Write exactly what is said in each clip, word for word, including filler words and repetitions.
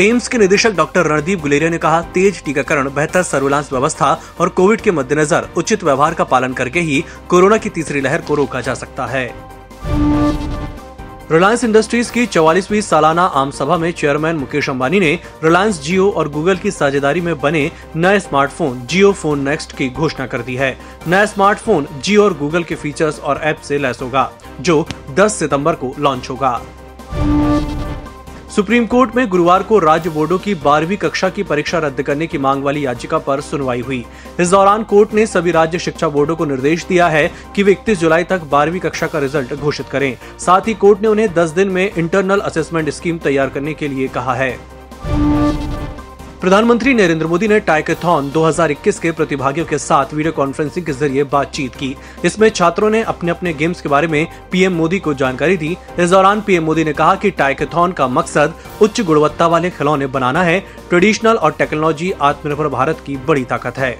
AIIMS के निदेशक doctor Randeep Guleria ने कहा, तेज टीकाकरण, बेहतर सर्विलांस व्यवस्था और कोविड के मद्देनजर उचित व्यवहार का पालन करके ही कोरोना की तीसरी लहर को रोका जा सकता है। रिलायंस इंडस्ट्रीज की चौवालीसवीं सालाना आम सभा में चेयरमैन मुकेश अंबानी ने रिलायंस जियो और गूगल की साझेदारी में बने नए स्मार्टफोन जियो फोन नेक्स्ट की घोषणा कर दी है। नया स्मार्टफोन जियो और गूगल के फीचर्स और ऐप से लैस होगा, जो दस सितंबर को लॉन्च होगा। सुप्रीम कोर्ट में गुरुवार को राज्य बोर्डों की बारहवीं कक्षा की परीक्षा रद्द करने की मांग वाली याचिका पर सुनवाई हुई। इस दौरान कोर्ट ने सभी राज्य शिक्षा बोर्डों को निर्देश दिया है कि वे इकतीस जुलाई तक बारहवीं कक्षा का रिजल्ट घोषित करें। साथ ही कोर्ट ने उन्हें दस दिन में इंटरनल असेसमेंट स्कीम तैयार करने के लिए कहा है। प्रधानमंत्री नरेंद्र मोदी ने टाइकेथॉन दो हज़ार इक्कीस के प्रतिभागियों के साथ वीडियो कॉन्फ्रेंसिंग के जरिए बातचीत की। इसमें छात्रों ने अपने अपने गेम्स के बारे में पीएम मोदी को जानकारी दी। इस दौरान पीएम मोदी ने कहा कि टाइकेथॉन का मकसद उच्च गुणवत्ता वाले खिलौने बनाना है। ट्रेडिशनल और टेक्नोलॉजी आत्मनिर्भर भारत की बड़ी ताकत है।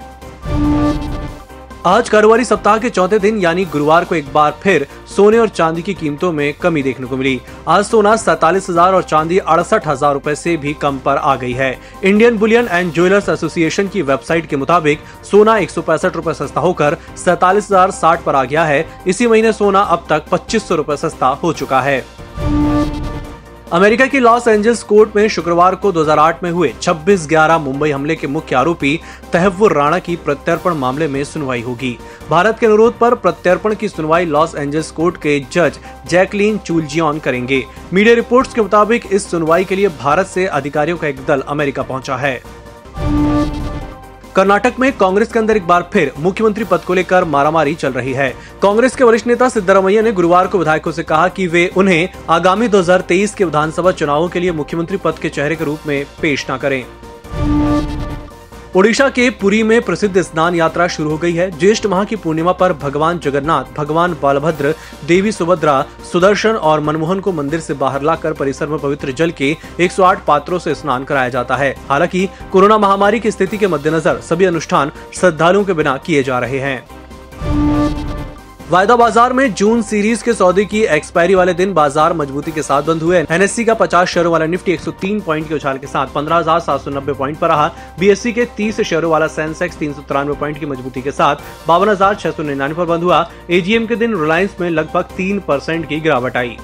आज कारोबारी सप्ताह के चौथे दिन यानी गुरुवार को एक बार फिर सोने और चांदी की कीमतों में कमी देखने को मिली। आज सोना सैतालीस हजार और चांदी अड़सठ हजार रूपए से भी कम पर आ गई है। Indian Bullion and Jewellers Association की वेबसाइट के मुताबिक सोना एक सौ पैंसठ रूपए सस्ता होकर सैतालीस हजार साठ पर आ गया है। इसी महीने सोना अब तक पच्चीस सौ रूपए सस्ता हो चुका है। अमेरिका की लॉस एंजल्स कोर्ट में शुक्रवार को दो हज़ार आठ में हुए छब्बीस ग्यारह मुंबई हमले के मुख्य आरोपी तहवुर राणा की प्रत्यर्पण मामले में सुनवाई होगी। भारत के अनुरोध पर प्रत्यर्पण की सुनवाई लॉस एंजल्स कोर्ट के जज जैकलीन चूलजियन करेंगे। मीडिया रिपोर्ट्स के मुताबिक इस सुनवाई के लिए भारत से अधिकारियों का एक दल अमेरिका पहुंचा है। कर्नाटक में कांग्रेस के अंदर एक बार फिर मुख्यमंत्री पद को लेकर मारामारी चल रही है। कांग्रेस के वरिष्ठ नेता सिद्धारमैया ने गुरुवार को विधायकों से कहा कि वे उन्हें आगामी दो हज़ार तेईस के विधानसभा चुनावों के लिए मुख्यमंत्री पद के चेहरे के रूप में पेश न करें। ओडिशा के पुरी में प्रसिद्ध स्नान यात्रा शुरू हो गई है। ज्येष्ठ माह की पूर्णिमा पर भगवान जगन्नाथ, भगवान बलभद्र, देवी सुभद्रा, सुदर्शन और मनमोहन को मंदिर से बाहर लाकर परिसर में पवित्र जल के एक सौ आठ पात्रों से स्नान कराया जाता है। हालांकि कोरोना महामारी की स्थिति के मद्देनजर सभी अनुष्ठान श्रद्धालुओं के बिना किए जा रहे हैं। वायदा बाजार में जून सीरीज के सौदे की एक्सपायरी वाले दिन बाजार मजबूती के साथ बंद हुए। एनएससी का पचास शेयरों वाला निफ्टी एक सौ तीन पॉइंट के उछाल के साथ पंद्रह हज़ार सात सौ नब्बे पॉइंट पर रहा। बीएससी के तीस शेयरों वाला सेंसेक्स तीन सौ तिरानवे पॉइंट की मजबूती के साथ बावन हज़ार छह सौ निन्यानवे पर बंद हुआ। एजीएम के दिन रिलायंस में लगभग तीन परसेंट की गिरावट आई।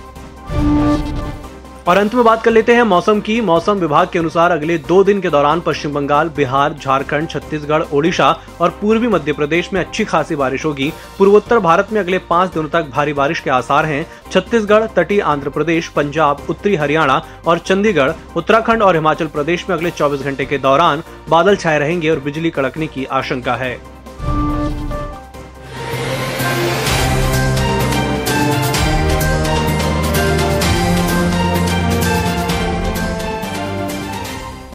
और अंत में बात कर लेते हैं मौसम की। मौसम विभाग के अनुसार अगले दो दिन के दौरान पश्चिम बंगाल, बिहार, झारखंड, छत्तीसगढ़, ओडिशा और पूर्वी मध्य प्रदेश में अच्छी खासी बारिश होगी। पूर्वोत्तर भारत में अगले पाँच दिनों तक भारी बारिश के आसार हैं। छत्तीसगढ़, तटीय आंध्र प्रदेश, पंजाब, उत्तरी हरियाणा और चंडीगढ़, उत्तराखंड और हिमाचल प्रदेश में अगले चौबीस घंटे के दौरान बादल छाए रहेंगे और बिजली कड़कने की आशंका है।